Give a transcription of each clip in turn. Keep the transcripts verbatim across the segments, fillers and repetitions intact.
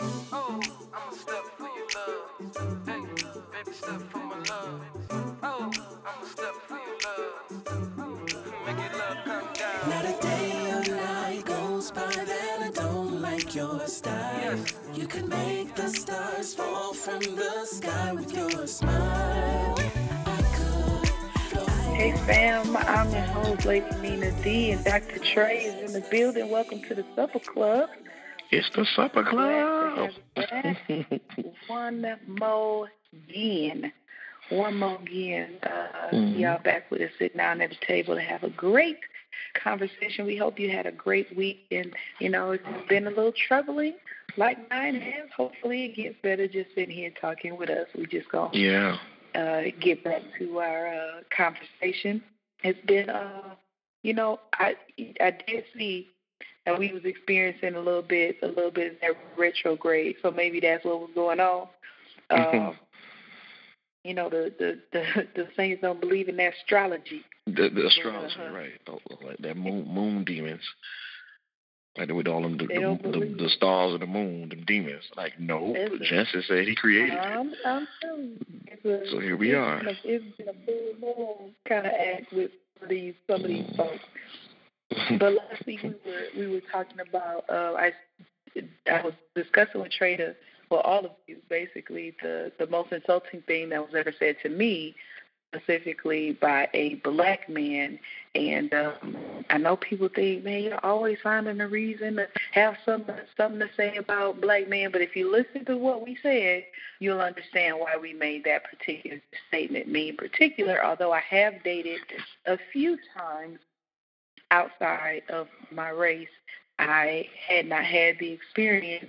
Oh, I'ma step for your love. Hey, baby, step for my love. Oh, I'ma step for your love. Make your love come down. Not a day or night goes by that I don't like your style. Yes. You can make the stars fall from the sky with your smile. Hey fam, I'm your host, Lady Nina D, and Doctor Trey is in the building. Welcome to the Supper Club. It's the Supper Club. One more again. One more again. Uh, mm-hmm. Y'all back with us, sitting down at the table to have a great conversation. We hope you had a great week, and, you know, it's been a little troubling, like mine has. Hopefully it gets better just sitting here talking with us. We just gonna yeah. Uh, get back to our uh, conversation. It's been, uh, you know, I I did see that we was experiencing a little bit, a little bit of that retrograde. So maybe that's what was going on. Uh, mm-hmm. You know, the, the the the saints don't believe in astrology. The, the astrology, uh-huh. right? Like that moon, moon demons. Like with all them, the, the, the, the stars and the moon, them demons. Like, no, Genesis said he created it. I'm, I'm a, so here we are. Been a, it's been a big moon kind of act with these, some of these mm. folks. But last week we were, we were talking about, uh, I, I was discussing with Trader, well, all of you, basically, the, the most insulting thing that was ever said to me, specifically by a black man, and um, I know people think, man, you're always finding a reason to have something, something to say about black men, but if you listen to what we said, you'll understand why we made that particular statement. Me in particular, although I have dated a few times outside of my race, I had not had the experience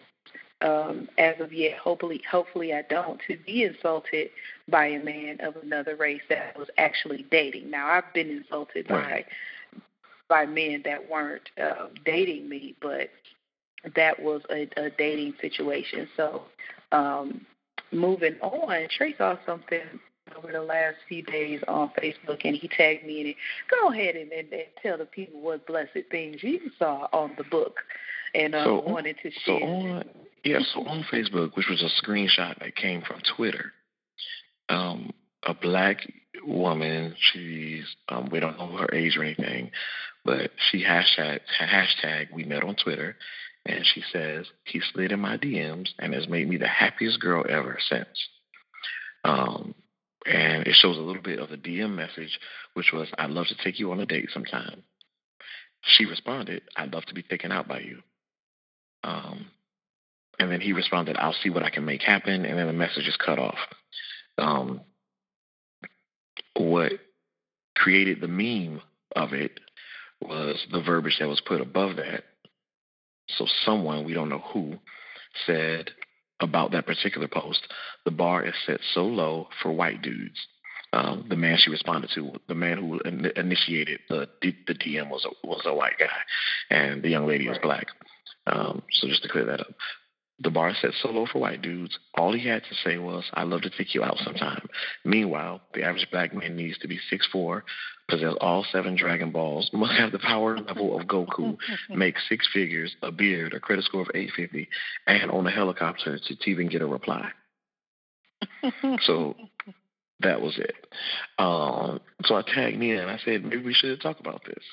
Um, as of yet, hopefully, hopefully I don't, to be insulted by a man of another race that I was actually dating. Now, I've been insulted right. by by men that weren't uh, dating me, but that was a, a dating situation. So um, moving on, Trey saw something over the last few days on Facebook, and he tagged me in it. Go ahead and, and, and tell the people what blessed things you saw on the book and uh, so, wanted to share. So on, yeah, so on Facebook, which was a screenshot that came from Twitter, um, a black woman, she's, um, we don't know her age or anything, but she hashtag, hashtag we met on Twitter, and she says, he slid in my D Ms and has made me the happiest girl ever since. Um, and it shows a little bit of a D M message, which was, I'd love to take you on a date sometime. She responded, I'd love to be taken out by you. Um, and then he responded, I'll see what I can make happen. And then the message is cut off. Um, what created the meme of it was the verbiage that was put above that. So someone, we don't know who, said about that particular post, the bar is set so low for white dudes. Um, the man she responded to, the man who in- initiated the the D M was a, was a white guy, and the young lady is black. Um, so just to clear that up, the bar set so low for white dudes. All he had to say was, "I'd love to take you out sometime." Meanwhile, the average black man needs to be six foot four, possess all seven Dragon Balls, must have the power level of Goku, make six figures, a beard, a credit score of eight fifty, and own a helicopter to even get a reply. So. That was it. Um, so I tagged Nina and I said, maybe we should talk about this.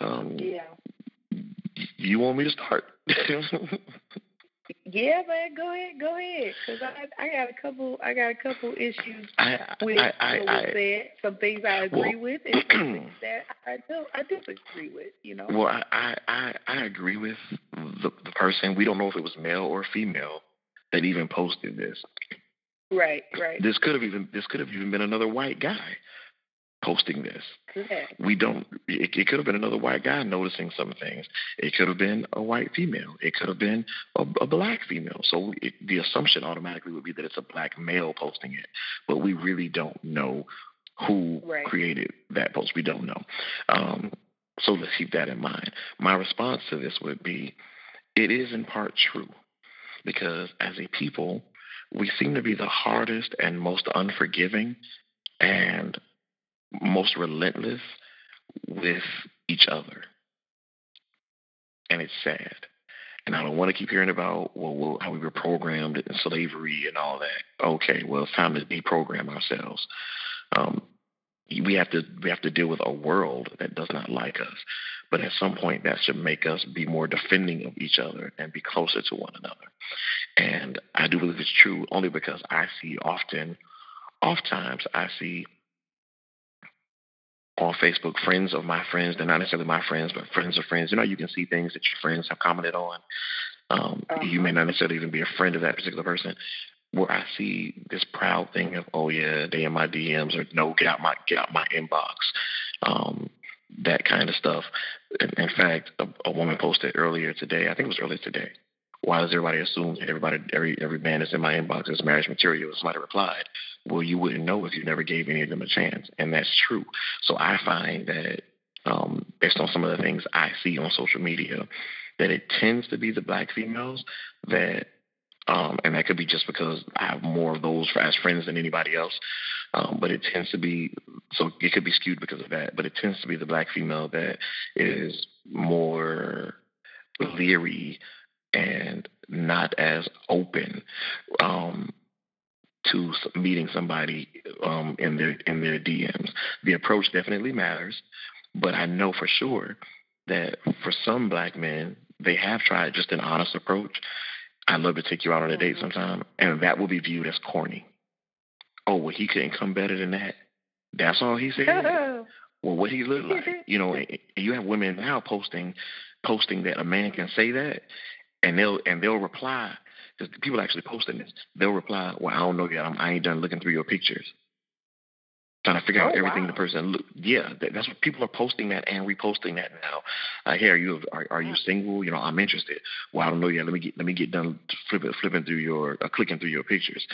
Um, yeah. Y- you want me to start? Yeah, man. Go ahead. Go ahead. Cause I, I got a couple. I got a couple issues I, with I, I, what was said. Some things I agree well, with, and some things that I don't. I disagree with. You know. Well, I, I, I agree with the, the person. We don't know if it was male or female that even posted this. Right, right. This could have even this could have even been another white guy posting this. Yeah. We don't. It, it could have been another white guy noticing some things. It could have been a white female. It could have been a, a black female. So it, the assumption automatically would be that it's a black male posting it, but we really don't know who right. created that post. We don't know. Um, so let's keep that in mind. My response to this would be, it is in part true, because as a people, we seem to be the hardest and most unforgiving and most relentless with each other. And it's sad. And I don't want to keep hearing about well, well, how we were programmed in slavery and all that. Okay, well, it's time to deprogram ourselves. Um, we have to we have to deal with a world that does not like us. But at some point, that should make us be more defending of each other and be closer to one another. And I do believe it's true only because I see often, oftentimes I see on Facebook friends of my friends. They're not necessarily my friends, but friends of friends. You know, you can see things that your friends have commented on. Um, uh-huh. You may not necessarily even be a friend of that particular person. Where I see this proud thing of, oh, yeah, they in my D Ms or no, get out my, get out my inbox, um, that kind of stuff. In, in fact, a, a woman posted earlier today, I think it was earlier today, why does everybody assume that everybody, every every man that's in my inbox is marriage material? Somebody replied, well, you wouldn't know if you never gave any of them a chance. And that's true. So I find that um, based on some of the things I see on social media, that it tends to be the black females that, um, and that could be just because I have more of those as friends than anybody else, um, but it tends to be, so it could be skewed because of that, but it tends to be the black female that is more leery and not as open um, to meeting somebody um, in their in their D Ms. The approach definitely matters, but I know for sure that for some black men, they have tried just an honest approach. I'd love to take you out on a date sometime, and that will be viewed as corny. Oh, well, he couldn't come better than that. That's all he said. Well, what he look like? You know, you have women now posting posting that a man can say that. And they'll and they'll reply, because people are actually posting this. They'll reply, "Well, I don't know yet. I'm, I ain't done looking through your pictures, trying to figure oh, out everything wow. the person." Look, yeah, that, that's what people are posting that and reposting that now. Uh, hey, are you are, are you single? You know, I'm interested. Well, I don't know yet. Let me get let me get done flipping flipping through your uh, clicking through your pictures.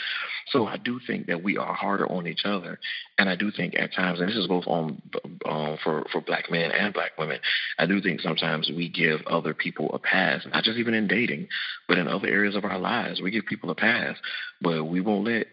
So I do think that we are harder on each other, and I do think at times, and this is both on um, for for black men and black women. I do think sometimes we give other people a pass, not just even in dating, but in other areas of our lives. We give people a pass, but we won't let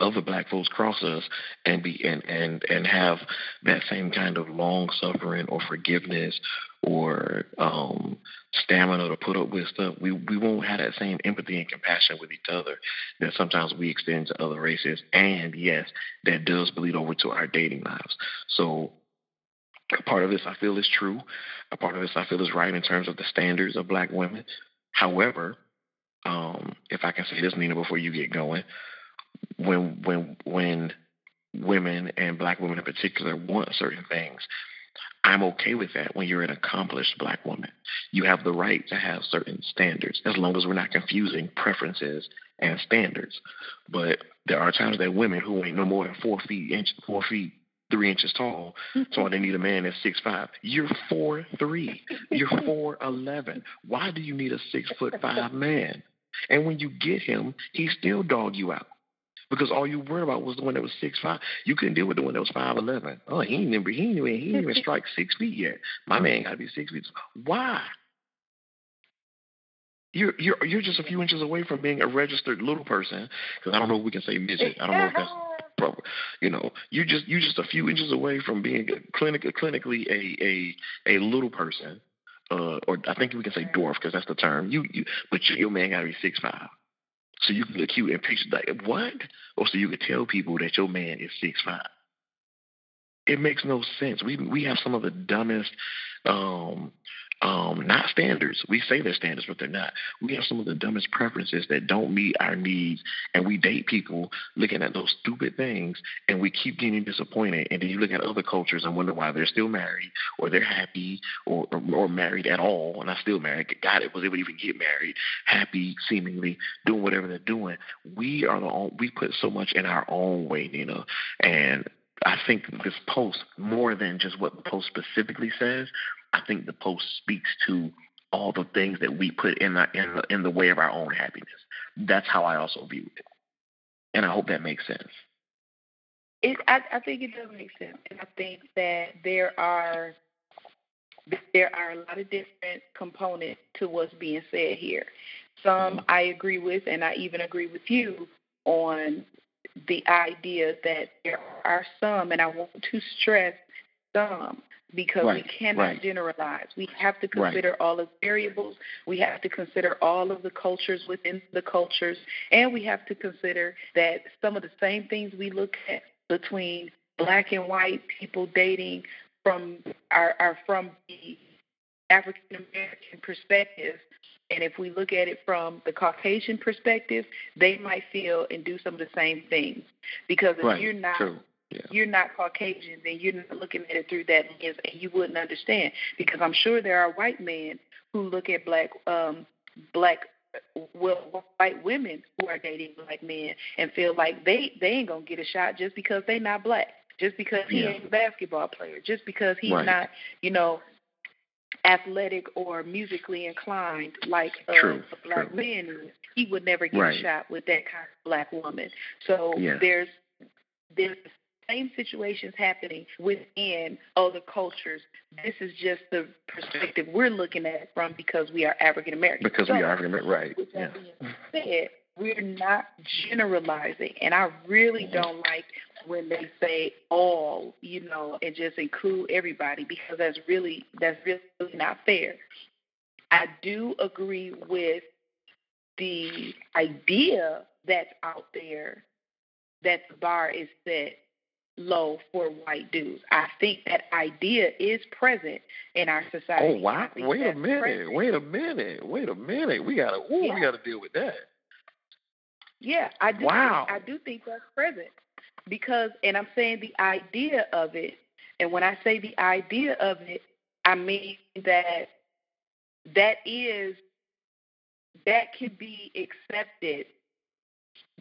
other black folks cross us and be and, and, and have that same kind of long suffering or forgiveness or um, stamina to put up with stuff. We we won't have that same empathy and compassion with each other that sometimes we extend to other races. And yes, that does bleed over to our dating lives. So a part of this I feel is true. A part of this I feel is right in terms of the standards of black women. However, um, if I can say this, Nina, before you get going, When when when women and black women in particular want certain things, I'm okay with that when you're an accomplished black woman. You have the right to have certain standards as long as we're not confusing preferences and standards. But there are times that women who ain't no more than four feet inch, four feet, three inches tall, so they need a man that's six five. You're four three. You're four eleven. Why do you need a six foot five man? And when you get him, he still dog you out. Because all you worried about was the one that was six five. You couldn't deal with the one that was five eleven. Oh, he ain't, never, he ain't, he ain't even strike six feet yet. My man got to be six feet. Why? You're, you're, you're just a few inches away from being a registered little person. Because I don't know if we can say midget. I don't know if that's proper. You know, you're just, you're just a few inches away from being clinic, clinically a, a, a little person. Uh, or I think we can say dwarf because that's the term. You, you But you, your man got to be six five. So you can look cute in pictures like, what? Or so you can tell people that your man is six five. It makes no sense. We we have some of the dumbest, um, um, not standards. We say they're standards, but they're not. We have some of the dumbest preferences that don't meet our needs, and we date people looking at those stupid things, and we keep getting disappointed. And then you look at other cultures and wonder why they're still married, or they're happy, or or, or married at all, and not still married. God, it was able to even get married, happy, seemingly doing whatever they're doing. We are the own, we put so much in our own way, Nina, and I think this post, more than just what the post specifically says, I think the post speaks to all the things that we put in the, in the, in the way of our own happiness. That's how I also view it. And I hope that makes sense. It, I, I think it does make sense. And I think that there are, there are a lot of different components to what's being said here. Some mm-hmm. I agree with, and I even agree with you on the idea that there are some, and I want to stress dumb because right, we cannot right. generalize. We have to consider right. all of the variables. We have to consider all of the cultures within the cultures. And we have to consider that some of the same things we look at between black and white people dating from our, our from the African-American perspective. And if we look at it from the Caucasian perspective, they might feel and do some of the same things. Because if right, you're not true. Yeah. You're not Caucasian, then you're not looking at it through that lens, and you wouldn't understand. Because I'm sure there are white men who look at black, um, black, well, white women who are dating black men and feel like they, they ain't gonna get a shot just because they not black, just because he yeah. ain't a basketball player, just because he's right. not, you know, athletic or musically inclined like a, true, a black true. man is. He would never get right. a shot with that kind of black woman. So yeah. there's there's. same situations happening within other cultures. This is just the perspective we're looking at it from because we are African American. Because so, we are African American, right. With that yeah. being said, we're not generalizing, and I really mm-hmm. don't like when they say all, you know, and just include everybody, because that's really, that's really not fair. I do agree with the idea that's out there that the bar is set low for white dudes. I think that idea is present in our society. Oh wow! Wait a minute! Present. Wait a minute! Wait a minute! We gotta. Ooh, yeah. We gotta deal with that. Yeah, I do. Wow. Think, I do think that's present because, and I'm saying the idea of it. And when I say the idea of it, I mean that that is that can be accepted.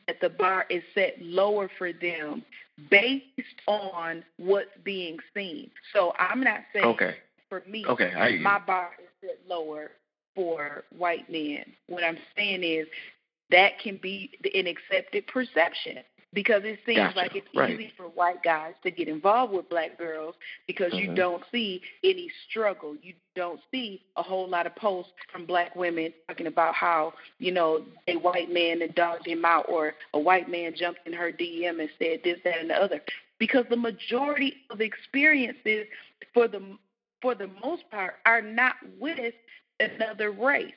That the bar is set lower for them based on what's being seen. So I'm not saying okay. for me, okay, I my bar is set lower for white men. What I'm saying is that can be an accepted perception because it seems gotcha. like it's right. easy for white guys to get involved with black girls because mm-hmm. you don't see any struggle. You don't see a whole lot of posts from black women talking about how, you know, a white man that dogged him out or a white man jumped in her D M and said this, that, and the other. Because the majority of experiences, for the for the most part, are not with another race.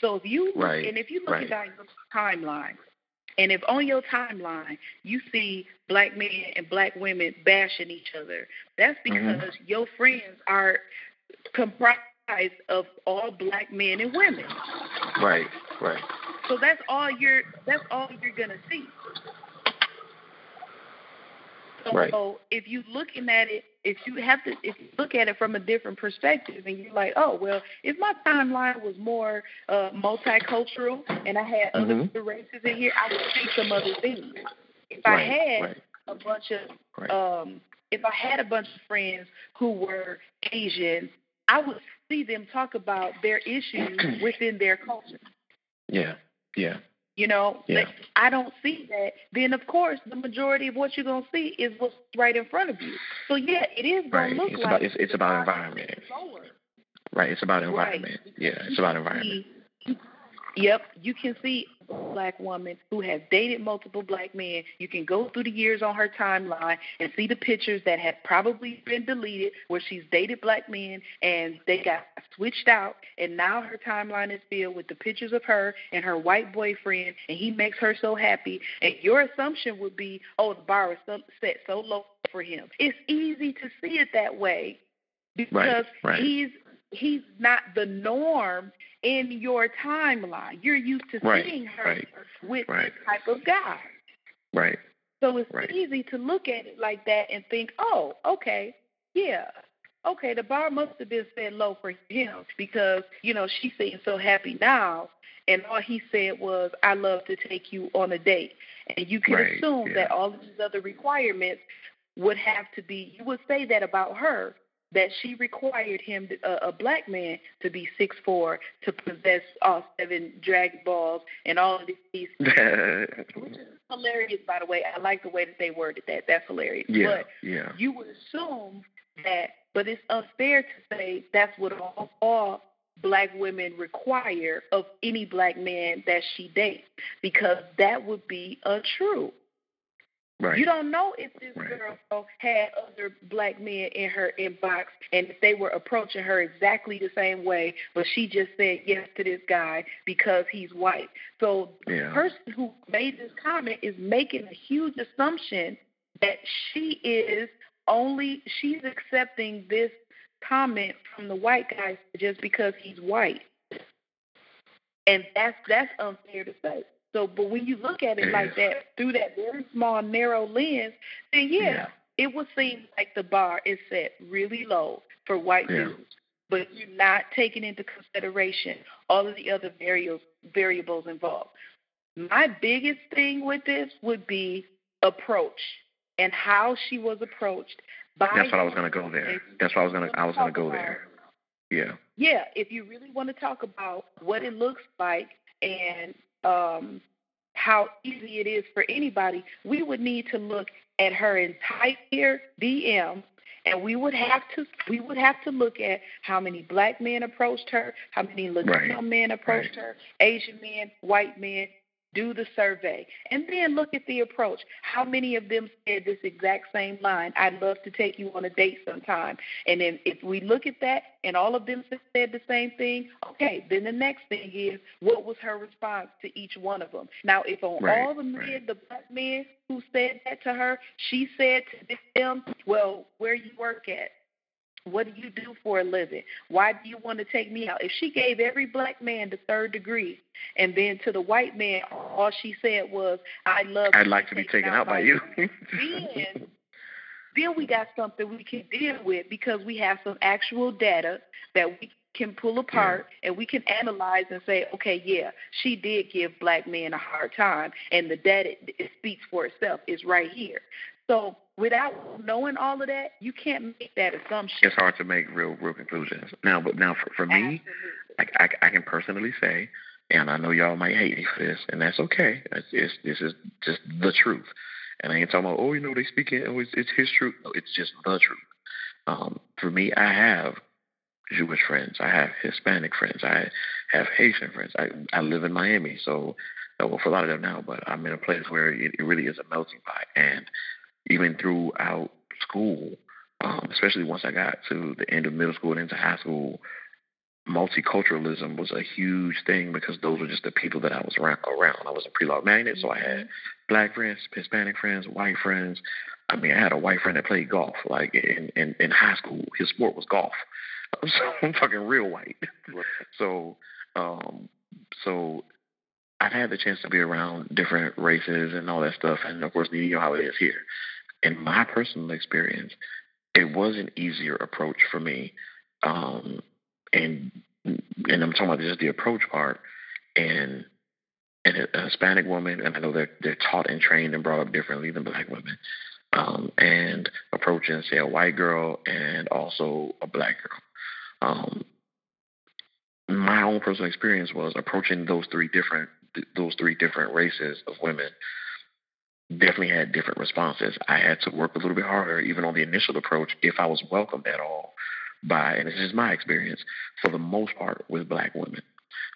So if you right. and if you look right. at your timeline, and if on your timeline you see black men and black women bashing each other, that's because mm-hmm. your friends are comprised of all black men and women. Right, right. So that's all you're that's all you're gonna see. So, right. so if you looking at it, if you have to, if you look at it from a different perspective, and you're like, oh well, if my timeline was more uh, multicultural and I had mm-hmm. other races in here, I would see some other things. If right, I had right. a bunch of, right. um, if I had a bunch of friends who were Asian, I would see them talk about their issues within their culture. Yeah, yeah. You know, yeah. like, I don't see that. Then, of course, the majority of what you're going to see is what's right in front of you. So, yeah, it is going right. to look it's like about, it's, it's about environment. Lower. Right, it's about environment. Right. Yeah, it's about environment. Yep, you can see a black woman who has dated multiple black men. You can go through the years on her timeline and see the pictures that have probably been deleted where she's dated black men and they got switched out, and now her timeline is filled with the pictures of her and her white boyfriend, and he makes her so happy. And your assumption would be, oh, the bar is so, set so low for him. It's easy to see it that way because right, right. he's he's not the norm in your timeline. You're used to right, seeing her right, with right. this type of guy. Right. So it's right. easy to look at it like that and think, oh, okay, yeah, okay, the bar must have been set low for him because, you know, she seems so happy now, and all he said was, I love to take you on a date. And you can right, assume yeah. that all of these other requirements would have to be, you would say that about her, that she required him, uh, a black man, to be six foot four, to possess all seven Dragon Balls and all of these things. Which is hilarious, by the way. I like the way that they worded that. That's hilarious. Yeah, but yeah. you would assume that, but it's unfair to say that's what all, all black women require of any black man that she dates, because that would be untrue. Right. You don't know if this right. girl had other black men in her inbox and if they were approaching her exactly the same way, but she just said yes to this guy because he's white. So yeah. the person who made this comment is making a huge assumption that she is only, she's accepting this comment from the white guy just because he's white. And that's that's unfair to say. So, but when you look at it like that, through that very small, narrow lens, then, yeah, yeah. it would seem like the bar is set really low for white yeah. dudes, but you're not taking into consideration all of the other variables, variables involved. My biggest thing with this would be approach and how she was approached. By That's what I was going to go there. That's what I was going to I was going to go there. Yeah. Yeah, if you really want to talk about what it looks like and Um, how easy it is for anybody, we would need to look at her entire D M, and we would have to we would have to look at how many black men approached her, how many Latino right. men approached right. her, Asian men, white men. Do the survey, and then look at the approach. How many of them said this exact same line, I'd love to take you on a date sometime? And then if we look at that and all of them said the same thing, okay, then the next thing is, what was her response to each one of them? Now, if on right, all the men, right. the black men who said that to her, she said to them, well, where you work at? What do you do for a living? Why do you want to take me out? If she gave every black man the third degree, and then to the white man, all she said was, I love I'd like to be taken out by you. then, then we got something we can deal with because we have some actual data that we can pull apart yeah. and we can analyze and say, okay, yeah, she did give black men a hard time, and the data it speaks for itself. It's right here. So without knowing all of that, you can't make that assumption. It's hard to make real, real conclusions. Now, but now for, for me, I, I, I can personally say, and I know y'all might hate me for this, and that's okay. It's, it's, this is just the truth. And I ain't talking about, oh, you know, they speak it, oh, it's, it's his truth. No, it's just the truth. Um, for me, I have Jewish friends. I have Hispanic friends. I have Haitian friends. I, I live in Miami, so, well, for a lot of them now, but I'm in a place where it, it really is a melting pot. And even throughout school, um, especially once I got to the end of middle school and into high school, multiculturalism was a huge thing because those were just the people that I was around. around. I was a pre-law magnet, so I had black friends, Hispanic friends, white friends. I mean, I had a white friend that played golf. Like in, in, in high school, his sport was golf. So I'm talking real white. So, um, so I've had the chance to be around different races and all that stuff. And of course, you know how it is here. In my personal experience, it was an easier approach for me. Um, and and I'm talking about just the approach part. And, and a, a Hispanic woman, and I know they're, they're taught and trained and brought up differently than black women, um, and approaching, say, a white girl and also a black girl. Um, my own personal experience was approaching those three different those three different races of women definitely had different responses. I had to work a little bit harder, even on the initial approach, if I was welcomed at all by, and this is my experience, for the most part, with black women.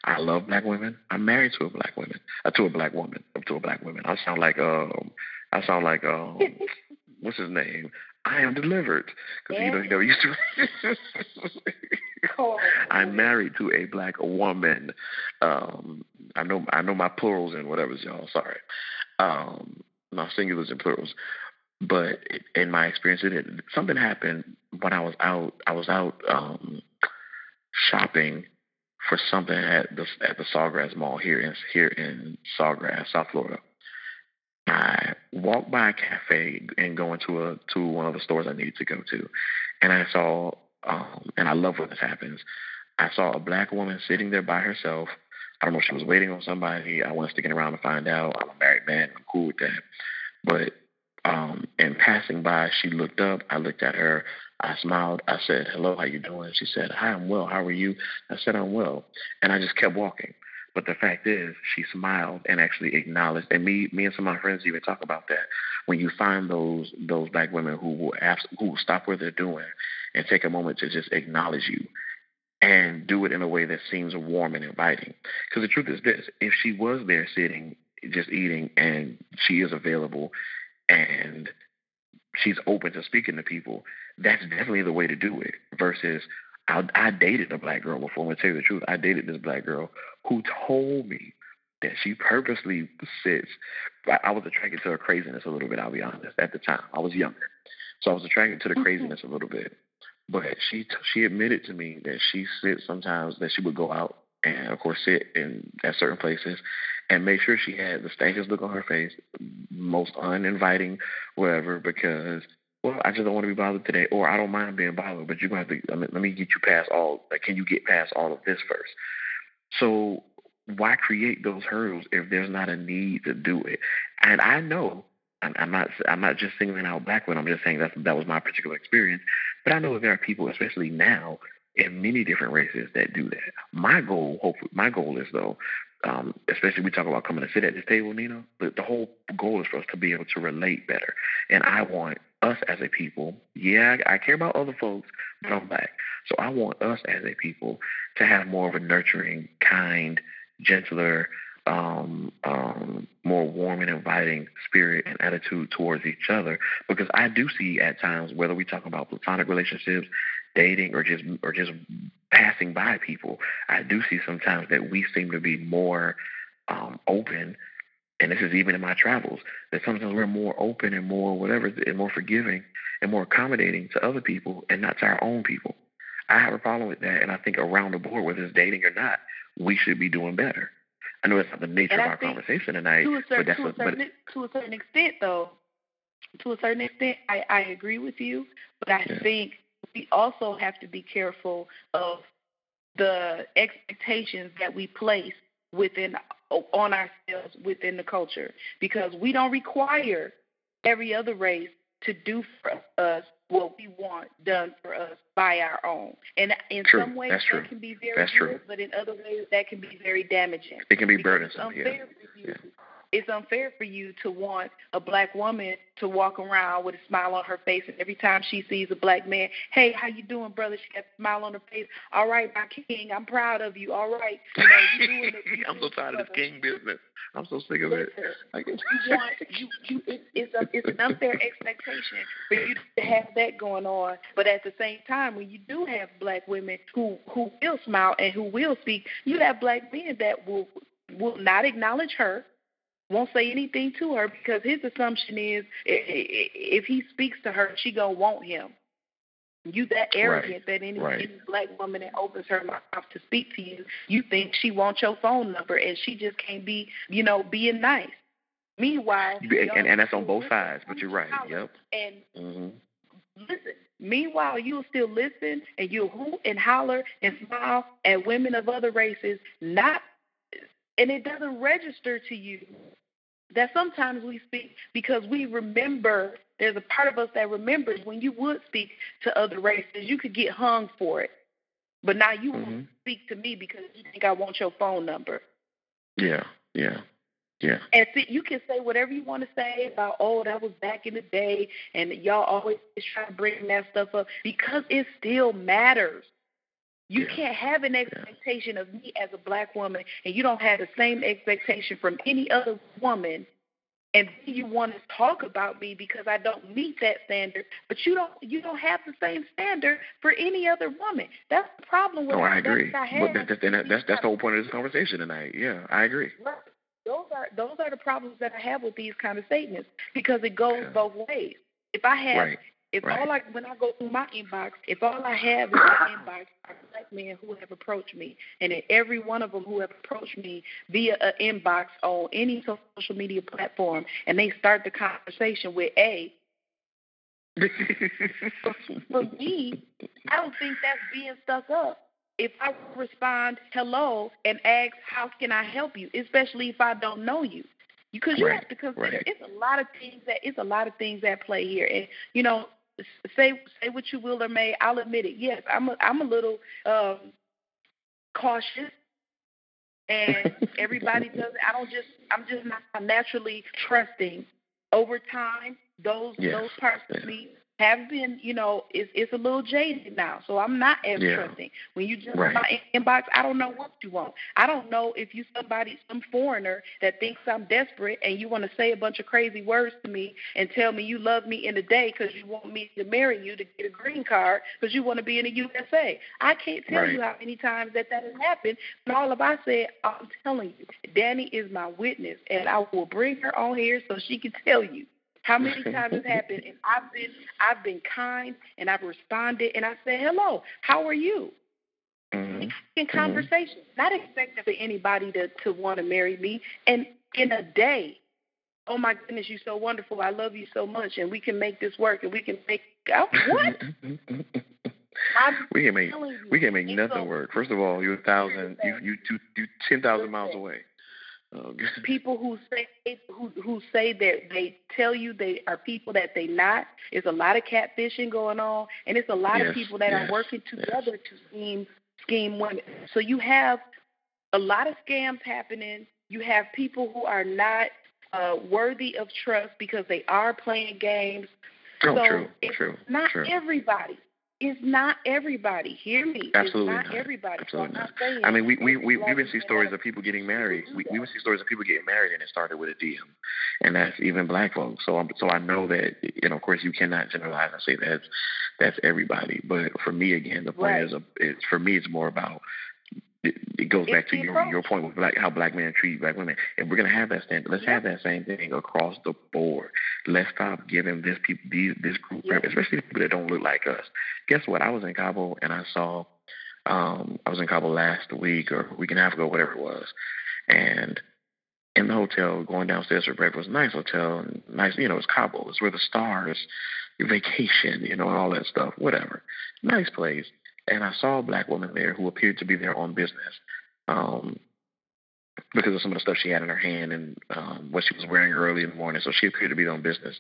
I love black women. I'm married to a black woman, uh, to a black woman, to a black woman. I sound like, um, I sound like, um, what's his name? I Am Delivered. Because, yeah. you know, you know, used to. oh, I'm married to a black woman. Um, I know I know my plurals and whatever's, y'all. Sorry. Um, my singulars and plurals. But it, in my experience, it, it, something happened when I was out. I was out um, shopping for something at the, at the Sawgrass Mall here in, here in Sawgrass, South Florida. I walked by a cafe and going to a to one of the stores I needed to go to, and I saw, um, and I love when this happens, I saw a black woman sitting there by herself. I don't know if she was waiting on somebody. I wasn't sticking around to find out. I'm a married man. I'm cool with that. But um, in passing by, she looked up. I looked at her. I smiled. I said, hello, how you doing? She said, hi, I'm well. How are you? I said, I'm well. And I just kept walking. But the fact is, she smiled and actually acknowledged. And me, me and some of my friends even talk about that. When you find those those black women who will abs- who will stop what they're doing and take a moment to just acknowledge you and do it in a way that seems warm and inviting. Because the truth is this: if she was there sitting, just eating, and she is available, and she's open to speaking to people, that's definitely the way to do it. Versus, I, I dated a black girl before. I'm going to tell you the truth. I dated this black girl who told me that she purposely sits. I, I was attracted to her craziness a little bit, I'll be honest. At the time, I was younger. So I was attracted to the craziness a little bit. But she she admitted to me that she sits sometimes, that she would go out and, of course, sit in at certain places and make sure she had the stankiest look on her face, most uninviting, whatever, because, well, I just don't want to be bothered today, or I don't mind being bothered, but you're going to have to, I mean, let me get you past all, like, can you get past all of this first? So why create those hurdles if there's not a need to do it? And I know, I'm not I'm not just singling out black women, I'm just saying that that was my particular experience, but I know there are people, especially now, in many different races that do that. My goal, hopefully, my goal is, though, um, especially we talk about coming to sit at this table, Nina, but the whole goal is for us to be able to relate better. And I want us as a people, yeah, I care about other folks, but I'm black. So I want us as a people to have more of a nurturing, kind, gentler, Um, um, more warm and inviting spirit and attitude towards each other, because I do see at times, whether we talk about platonic relationships, dating, or just or just passing by people, I do see sometimes that we seem to be more um, open, and this is even in my travels, that sometimes we're more open and more whatever, and more forgiving and more accommodating to other people and not to our own people. I have a problem with that, and I think around the board, whether it's dating or not, we should be doing better. I know it's not the nature of our conversation tonight, to a certain, but that's to a certain, but to a certain extent, though, to a certain extent, I, I agree with you, but I yeah. think we also have to be careful of the expectations that we place within on ourselves within the culture, because we don't require every other race to do for us what we want done for us by our own. And in true. some ways, that can be very That's good, true. but in other ways, that can be very damaging. It can be burdensome, it's unfair, yeah. For you, yeah. It's unfair for you to want a black woman to walk around with a smile on her face, and every time she sees a black man, hey, how you doing, brother? She got a smile on her face. All right, my king, I'm proud of you. All right. You know, you doing it, you I'm so tired brother. of this king business. I'm so sick of Listen, it. I you want, you, you, it, it's, a, it's an unfair expectation for you to have that going on. But at the same time, when you do have black women who, who will smile and who will speak, you have black men that will will not acknowledge her, won't say anything to her, because his assumption is if he speaks to her, she gonna want him. You that arrogant right, that any, right. any black woman that opens her mouth to speak to you, you think she wants your phone number, and she just can't be, you know, being nice. Meanwhile, and, and that's on both sides. But you're right. Yep. And mm-hmm. listen. Meanwhile, you'll still listen and you'll hoot and holler and smile at women of other races, not, and it doesn't register to you that sometimes we speak because we remember. There's a part of us that remembers when you would speak to other races, you could get hung for it. But now you mm-hmm. won't speak to me because you think I want your phone number. Yeah, yeah, yeah. And see, you can say whatever you want to say about, oh, that was back in the day, and y'all always try to bring that stuff up, because it still matters. You yeah. can't have an expectation yeah. of me as a black woman, and you don't have the same expectation from any other woman. And you want to talk about me because I don't meet that standard, but you don't you don't have the same standard for any other woman. That's the problem with. Oh, I agree. I have. But that, that, that, that's that's the whole point of this conversation tonight. Yeah, I agree. Right. Those are those are the problems that I have with these kind of statements, because it goes yeah. both ways. If I have, right. if right. all I when I go through my inbox, if all I have in my inbox are black men who have approached me, and in every one of them who have approached me via an inbox on any social media platform, and they start the conversation with a, for me, I don't think that's being stuck up. If I respond hello and ask how can I help you, especially if I don't know you. Because you right, have to consider right. it's a lot of things that it's a lot of things at play here, and you know, say say what you will or may. I'll admit it. Yes, I'm a, I'm a little um, cautious, and everybody does. I don't just I'm just not naturally trusting. Over time, those yes. those parts of me have been, you know, it's, it's a little jaded now. So I'm not as yeah. trusting. When you just right. my inbox, I don't know what you want. I don't know if you somebody, some foreigner that thinks I'm desperate and you want to say a bunch of crazy words to me and tell me you love me in a day because you want me to marry you to get a green card because you want to be in the U S A. I can't tell right. you how many times that that has happened. And all of I said, I'm telling you, Danny is my witness, and I will bring her on here so she can tell you how many times it's happened. And I've been I've been kind, and I've responded, and I said, hello, how are you? Mm-hmm. In conversation, mm-hmm. not expecting for anybody to, to want to marry me. And in a day, oh, my goodness, you're so wonderful. I love you so much, and we can make this work, and we can make oh, what? we can make you, we can make nothing work. First of all, you're a thousand, you you two, you ten thousand miles away. Okay. People who say who who say that they tell you they are people that they not. It's a lot of catfishing going on, and it's a lot yes, of people that yes, are working together yes. to scheme scheme women. So you have a lot of scams happening. You have people who are not uh, worthy of trust because they are playing games. Oh, so true, it's true. Not true. everybody. It's not everybody. Hear me. Absolutely it's not, not. Everybody. Absolutely not. I mean, we we we we even see stories of people getting married. We we see stories of people getting married, and it started with a D M, and that's even black folks. So I'm, so I know that, you know, of course, you cannot generalize and say that's that's everybody. But for me, again, the point right. is, a, it's for me, it's more about. It, it goes back it's to your, your point with black, how black men treat black women. If we're gonna have that standard, let's yeah. have that same thing across the board. Let's stop giving this people, these, this group, yeah. especially the people that don't look like us. Guess what? I was in Cabo and I saw, um, I was in Cabo last week or week and a half ago, whatever it was, and in the hotel, going downstairs for breakfast, nice hotel, nice, you know, it's Cabo, it's where the stars, vacation, you know, and all that stuff, whatever, nice place. And I saw a black woman there who appeared to be there on business um, because of some of the stuff she had in her hand and um, what she was wearing early in the morning. So she appeared to be on business.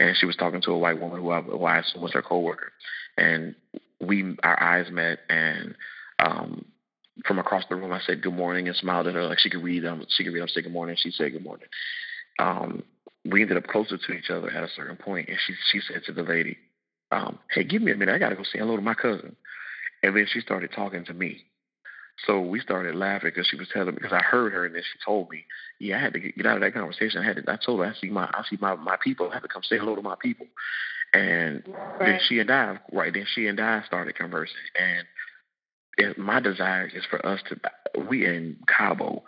And she was talking to a white woman who I, who I assume was her coworker. And we, our eyes met, and um, from across the room I said good morning and smiled at her like she could read them. She could read them, say good morning. She said good morning. Um, we ended up closer to each other at a certain point, and she, she said to the lady, um, hey, give me a minute. I got to go say hello to my cousin. And then she started talking to me. So we started laughing because she was telling me, because I heard her, and then she told me, yeah, I had to get out of that conversation. I had to, I told her, I see my, I see my, my people. I have to come say hello to my people. And right. then she and I, right, then she and I started conversing. And it, my desire is for us to, we in Cabo,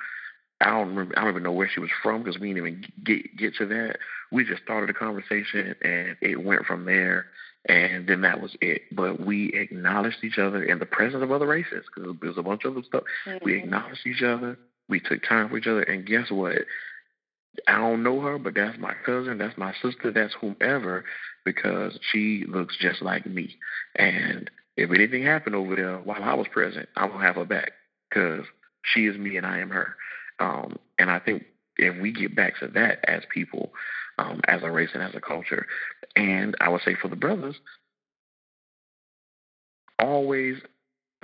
I don't remember, I don't even know where she was from because we didn't even get, get to that. We just started a conversation, and it went from there. And then that was it. But we acknowledged each other in the presence of other races because there's a bunch of other stuff. Mm-hmm. We acknowledged each other. We took time for each other. And guess what? I don't know her, but that's my cousin. That's my sister. That's whomever, because she looks just like me. And if anything happened over there while I was present, I'm going to have her back because she is me and I am her. Um, and I think if we get back to that as people, um, as a race and as a culture, and I would say for the brothers, always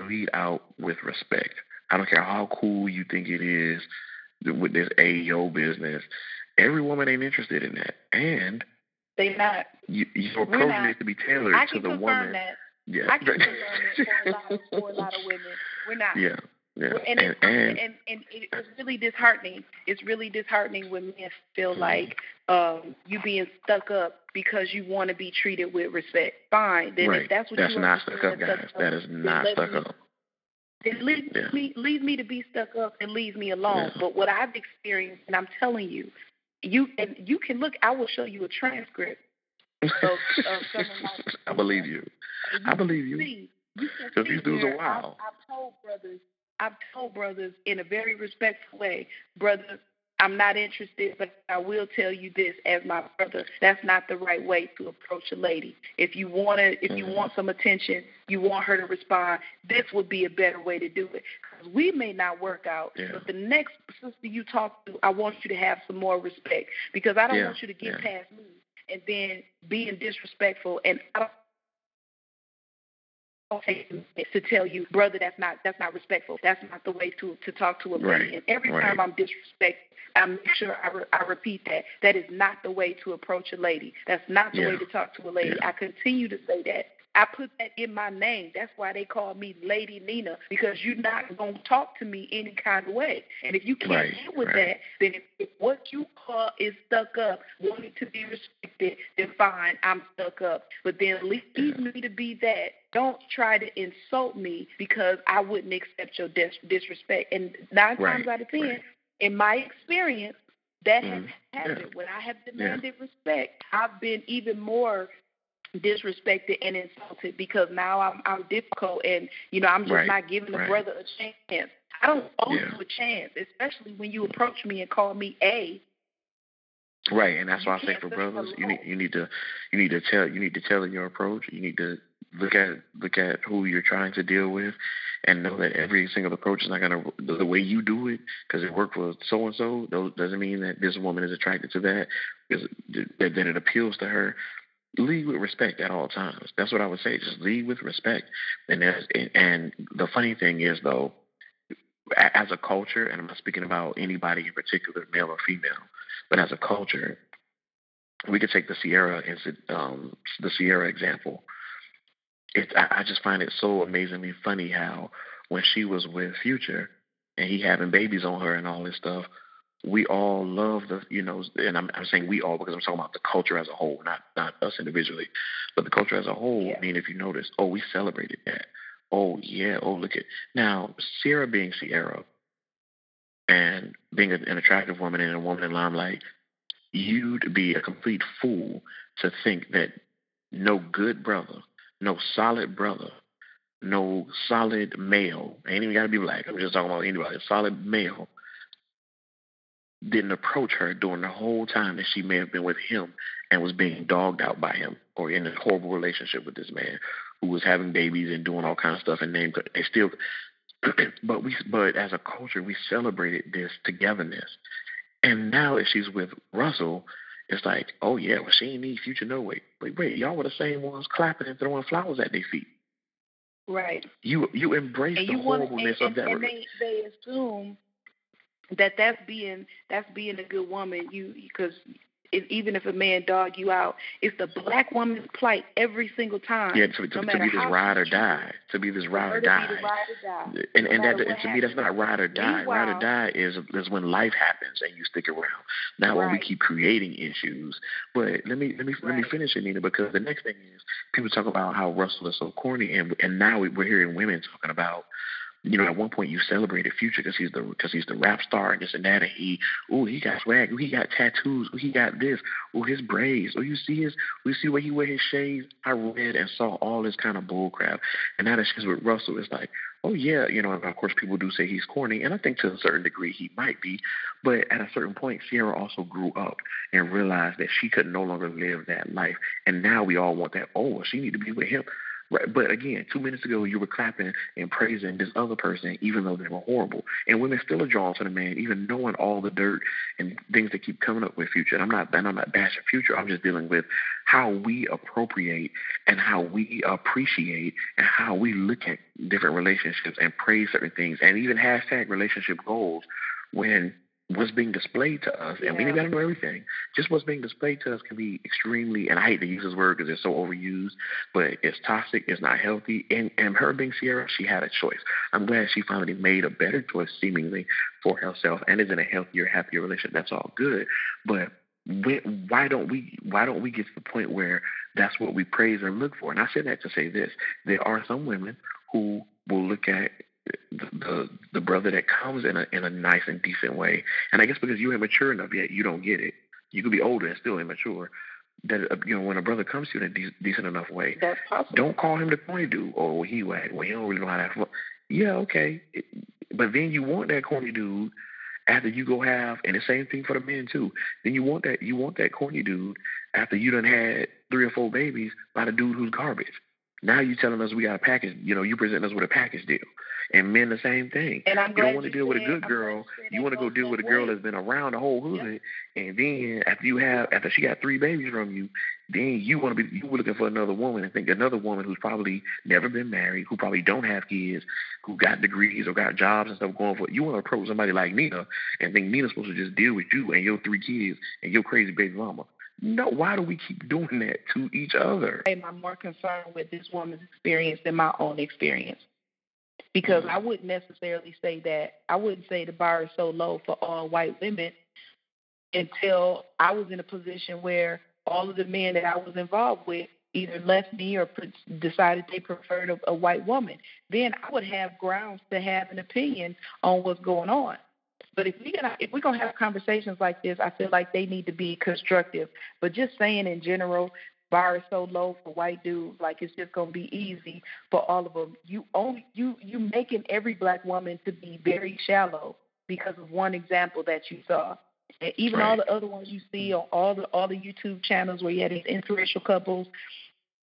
lead out with respect. I don't care how cool you think it is with this A E O business. Every woman ain't interested in that. And they not. You, your approach not. needs to be tailored I to the woman. That. Yeah. I can confirm that for a, lot, for a lot of women. We're not. Yeah. Yeah. And, and, and, and, and it's really disheartening. It's really disheartening when men feel like um, you being stuck up because you want to be treated with respect. Fine. Then right. if that's what that's you not stuck up, guys. Stuck that up, is not stuck me, up. Then leave, yeah. me, leave me to be stuck up and leave me alone. Yeah. But what I've experienced, and I'm telling you, you and you can look, I will show you a transcript. Of, of some of my I believe you. you. I believe you. See, you can see these dudes are wild. I've told brothers. I've told brothers in a very respectful way, brother, I'm not interested, but I will tell you this as my brother. That's not the right way to approach a lady. If you want to, if you want some attention, you want her to respond, this would be a better way to do it. Because we may not work out, yeah. but the next sister you talk to, I want you to have some more respect. Because I don't yeah. want you to get yeah. past me and then being disrespectful and I don't to tell you, brother, that's not that's not respectful. That's not the way to, to talk to a right. man. And every right. time I'm disrespectful, I make sure I, re- I repeat that. That is not the way to approach a lady. That's not the yeah. way to talk to a lady. Yeah. I continue to say that. I put that in my name. That's why they call me Lady Nina, because you're not going to talk to me any kind of way. And if you can't right, deal with right. that, then if, if what you call is stuck up, wanting to be respected, then fine, I'm stuck up. But then leave yeah. me to be that. Don't try to insult me because I wouldn't accept your dis- disrespect. And nine right, times out of ten, right. in my experience, that mm, has happened. Yeah. When I have demanded yeah. respect, I've been even more disrespected and insulted, because now I'm I'm difficult, and you know I'm just right, not giving the right. brother a chance. I don't owe yeah. you a chance, especially when you approach me and call me a. Right, and that's why I say for brothers, you need you need to you need to tell you need to tailor your approach. You need to look at look at who you're trying to deal with, and know that every single approach is not gonna the way you do it, because it worked for so and so doesn't mean that this woman is attracted to that, that it appeals to her. Lead with respect at all times. That's what I would say. Just lead with respect. And that's, and the funny thing is, though, as a culture, and I'm not speaking about anybody in particular, male or female, but as a culture, we could take the Sierra um, the Sierra example. It, I, I just find it so amazingly funny how when she was with Future and he having babies on her and all this stuff, we all love the, you know, and I'm, I'm saying we all because I'm talking about the culture as a whole, not not us individually, but the culture as a whole. Yeah. I mean, if you notice, oh, we celebrated that. Oh, yeah. Oh, look at now, Sierra being Sierra and being an attractive woman and a woman in limelight, you'd be a complete fool to think that no good brother, no solid brother, no solid male, ain't even got to be black. I'm just talking about anybody, solid male, didn't approach her during the whole time that she may have been with him and was being dogged out by him or in a horrible relationship with this man who was having babies and doing all kinds of stuff and named her. They still, but we, but as a culture, we celebrated this togetherness. And now if she's with Russell, it's like, oh yeah, well she ain't need Future no way. Wait, wait, y'all were the same ones clapping and throwing flowers at their feet. Right. You you embrace the you horribleness wanna, and, of that. And they, they assume that that's being that's being a good woman, you because even if a man dog you out, it's the black woman's plight every single time. Yeah, to, to, no to be this ride or die, to be this ride or die, and and that and to me that's not ride or die. Ride or die is is when life happens and you stick around. Not when we keep creating issues. But let me let me let me finish it, Nina, because the next thing is people talk about how Russell is so corny, and and now we're hearing women talking about, you know, at one point you celebrated Future because he's the because he's the rap star and this and that, and he, ooh, he got swag, ooh, he got tattoos, ooh, he got this, ooh, his braids, ooh, you see his, we see where he wear his shades. I read and saw all this kind of bull crap, and now that she's with Russell, it's like, oh yeah, you know, and of course people do say he's corny, and I think to a certain degree he might be, but at a certain point, Sierra also grew up and realized that she could no longer live that life, and now we all want that. Oh, she need to be with him. Right. But again, two minutes ago, you were clapping and praising this other person, even though they were horrible. And women still are drawn to the man, even knowing all the dirt and things that keep coming up with Future. And I'm not, and I'm not bashing Future. I'm just dealing with how we appropriate and how we appreciate and how we look at different relationships and praise certain things and even hashtag relationship goals when what's being displayed to us, and yeah. we ain't got to know everything. Just what's being displayed to us can be extremely, and I hate to use this word because it's so overused, but it's toxic, it's not healthy, and, and her being Sierra, she had a choice. I'm glad she finally made a better choice, seemingly, for herself, and is in a healthier, happier relationship. That's all good, but when, why don't we why don't we get to the point where that's what we praise and look for? And I said that to say this. There are some women who will look at The, the the brother that comes in a in a nice and decent way, and I guess because you're immature enough yet, you don't get it. You could be older and still immature. That you know when a brother comes to you in a de- decent enough way, that's possible. Don't call him the corny dude. Oh, he whack. Well, he don't really know how to have fun. Yeah, okay. It, but then you want that corny dude after you go have, and the same thing for the men too. Then you want that you want that corny dude after you done had three or four babies by the dude who's garbage. Now you telling us we got a package. You know, you present us with a package deal. And men, the same thing. And you don't want to deal with a good girl. You want to go deal with a girl that's been around the whole hood. Yep. And then after you have, after she got three babies from you, then you want to be, you were looking for another woman and think another woman who's probably never been married, who probably don't have kids, who got degrees or got jobs and stuff going for it. You want to approach somebody like Nina and think Nina's supposed to just deal with you and your three kids and your crazy baby mama. No, why do we keep doing that to each other? I'm more concerned with this woman's experience than my own experience. Because I wouldn't necessarily say that, I wouldn't say the bar is so low for all white women until I was in a position where all of the men that I was involved with either left me or pre- decided they preferred a, a white woman. Then I would have grounds to have an opinion on what's going on. But if we're gonna, if we're gonna have conversations like this, I feel like they need to be constructive. But just saying in general, bar is so low for white dudes, like it's just gonna be easy for all of them. You only you you making every black woman to be very shallow because of one example that you saw. And even right. all the other ones you see on all the all the YouTube channels where you had these interracial couples,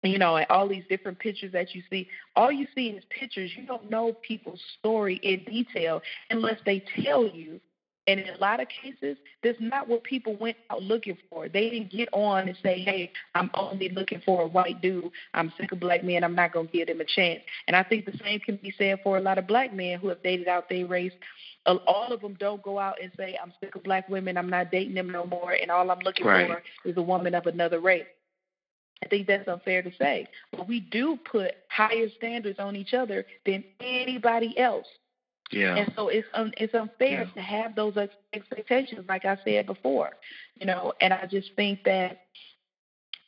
you know, and all these different pictures that you see, all you see is pictures. You don't know people's story in detail unless they tell you. And in a lot of cases, that's not what people went out looking for. They didn't get on and say, hey, I'm only looking for a white dude. I'm sick of black men. I'm not going to give them a chance. And I think the same can be said for a lot of black men who have dated out their race. All of them don't go out and say, I'm sick of black women. I'm not dating them no more. And all I'm looking right. for is a woman of another race. I think that's unfair to say. But we do put higher standards on each other than anybody else. Yeah. And so it's un- it's unfair yeah. to have those ex- expectations, like I said before. You know, and I just think that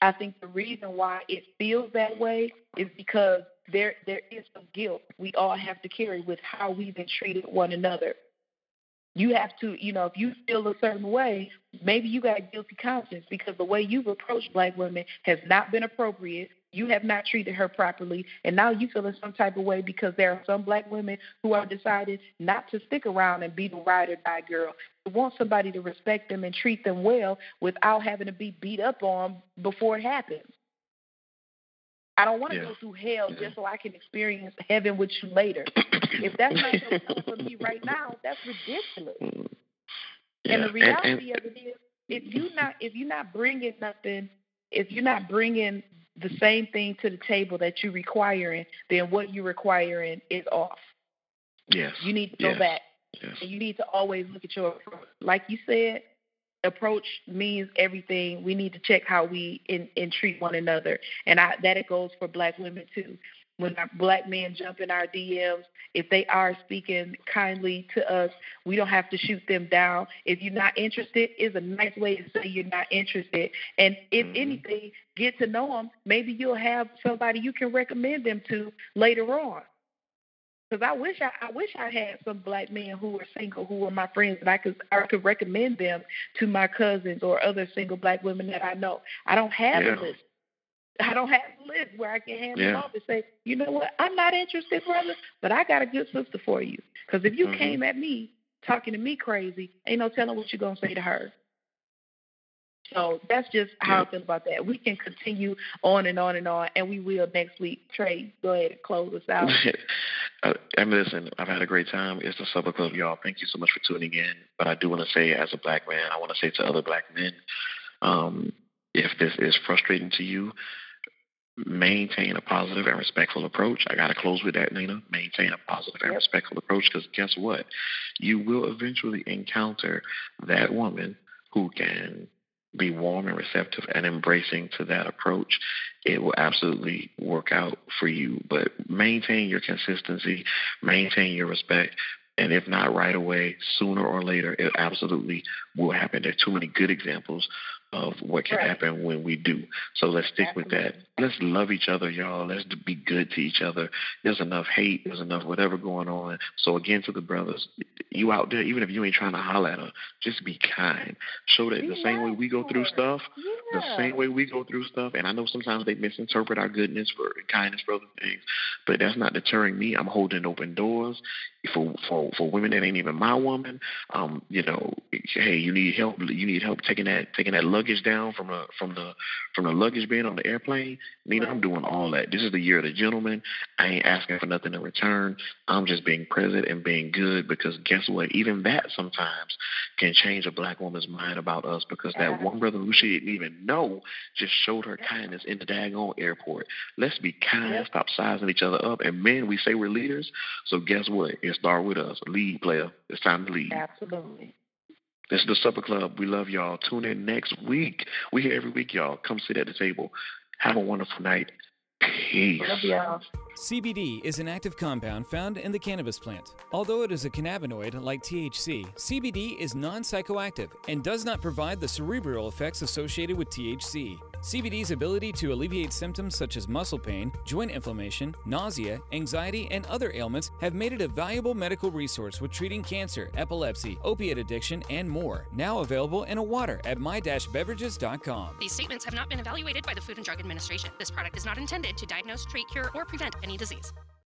I think the reason why it feels that way is because there there is some guilt we all have to carry with how we've been treated one another. You have to, you know, if you feel a certain way, maybe you got a guilty conscience because the way you've approached black women has not been appropriate. You have not treated her properly. And now you feel in some type of way because there are some black women who are decided not to stick around and be the ride or die girl. They want somebody to respect them and treat them well without having to be beat up on before it happens. I don't want to yeah. go through hell yeah. just so I can experience heaven with you later. If that's not going to come for me right now, that's ridiculous. Yeah. And the reality and, and, of it is, if you're not if you're not bringing nothing, if you're not bringing the same thing to the table that you're requiring, then what you're requiring is off. Yes, you need to go yes. back, yes. and you need to always look at your approach. Like you said, approach means everything. We need to check how we in, in treat one another, and I, that it goes for black women too. When our black men jump in our D Ms, if they are speaking kindly to us, we don't have to shoot them down. If you're not interested, is a nice way to say you're not interested. And if mm-hmm. anything, get to know them. Maybe you'll have somebody you can recommend them to later on. Because I wish I, I wish I had some black men who were single, who were my friends, and I could I could recommend them to my cousins or other single black women that I know. I don't have yeah. a list. I don't have a list where I can hand yeah. them off and say, you know what, I'm not interested, brother, but I got a good sister for you. Because if you mm-hmm. came at me talking to me crazy, ain't no telling what you're going to say to her. So that's just how yeah. I feel about that. We can continue on and on and on, and we will next week. Trey, go ahead and close us out. uh, I mean, listen, I've had a great time. It's the Supper Club, y'all. Thank you so much for tuning in. But I do want to say, as a black man, I want to say to other black men, um, if this is frustrating to you, maintain a positive and respectful approach. I got to close with that, Nina. Maintain a positive yep. and respectful approach, because guess what? You will eventually encounter that woman who can be warm and receptive and embracing to that approach. It will absolutely work out for you. But maintain your consistency, maintain your respect. And if not right away, sooner or later, it absolutely will happen. There are too many good examples of what can right. happen when we do. So let's stick Absolutely. with that. Let's love each other, y'all. Let's be good to each other. There's enough hate. There's enough whatever going on. So again, to the brothers, you out there, even if you ain't trying to holler at her, just be kind. Show that be the nice same way we go through stuff, yeah. the same way we go through stuff. And I know sometimes they misinterpret our goodness for kindness for other things, but that's not deterring me. I'm holding open doors for for, for women that ain't even my woman. Um, you know, hey, you need help. You need help taking that taking that love luggage down from the from the from the luggage bin on the airplane. Nina, I'm doing all that. This is the year of the gentleman. I ain't asking for nothing in return. I'm just being present and being good, because guess what? Even that sometimes can change a black woman's mind about us, because that one brother who she didn't even know just showed her kindness in the daggone airport. Let's be kind. Stop sizing each other up. And men, we say we're leaders. So guess what? It starts with us. Lead, player. It's time to lead. Absolutely. This is the Supper Club. We love y'all. Tune in next week. We're here every week, y'all. Come sit at the table. Have a wonderful night. Peace. Love y'all. C B D is an active compound found in the cannabis plant. Although it is a cannabinoid like T H C, C B D is non-psychoactive and does not provide the cerebral effects associated with T H C. C B D's ability to alleviate symptoms such as muscle pain, joint inflammation, nausea, anxiety, and other ailments have made it a valuable medical resource with treating cancer, epilepsy, opiate addiction, and more. Now available in a water at my dash beverages dot com. These statements have not been evaluated by the Food and Drug Administration. This product is not intended to diagnose, treat, cure, or prevent any disease.